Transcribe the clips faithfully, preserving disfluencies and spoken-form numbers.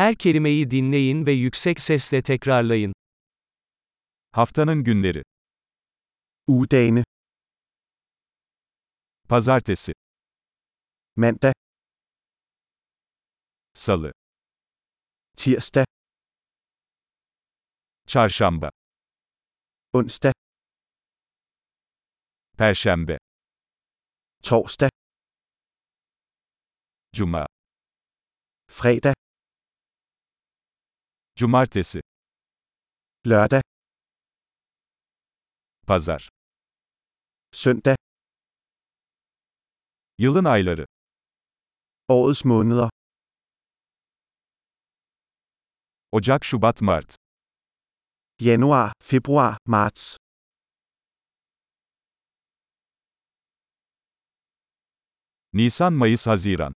Her kelimeyi dinleyin ve yüksek sesle tekrarlayın. Haftanın günleri. Ugedagene. Pazartesi. Mandag. Salı. Tirsdag. Çarşamba. Onsdag. Perşembe. Torsdag. Cuma. Fredag. Cumartesi. Lørdag. Pazar. Søndag. Yılın ayları. Årets måneder. Ocak, Şubat, Mart. Januar, februar, marts. Nisan, Mayıs, Haziran.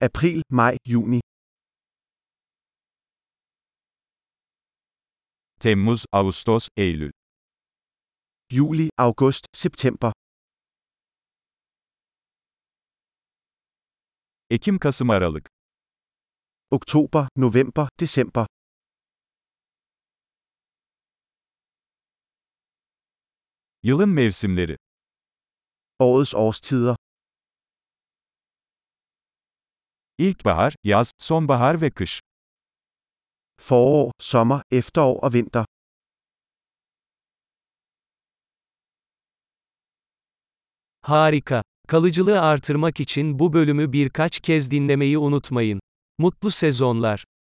April, maj, juni. Temmuz, Ağustos, Eylül. Juli, august, september. Ekim, Kasım, Aralık. Oktober, november, december. Yılın mevsimleri. Årets årstider. İlkbahar, yaz, sonbahar ve kış. Forår, sommer, efterår og vinter. Harika. Kalıcılığı artırmak için bu bölümü birkaç kez dinlemeyi unutmayın. Mutlu sezonlar.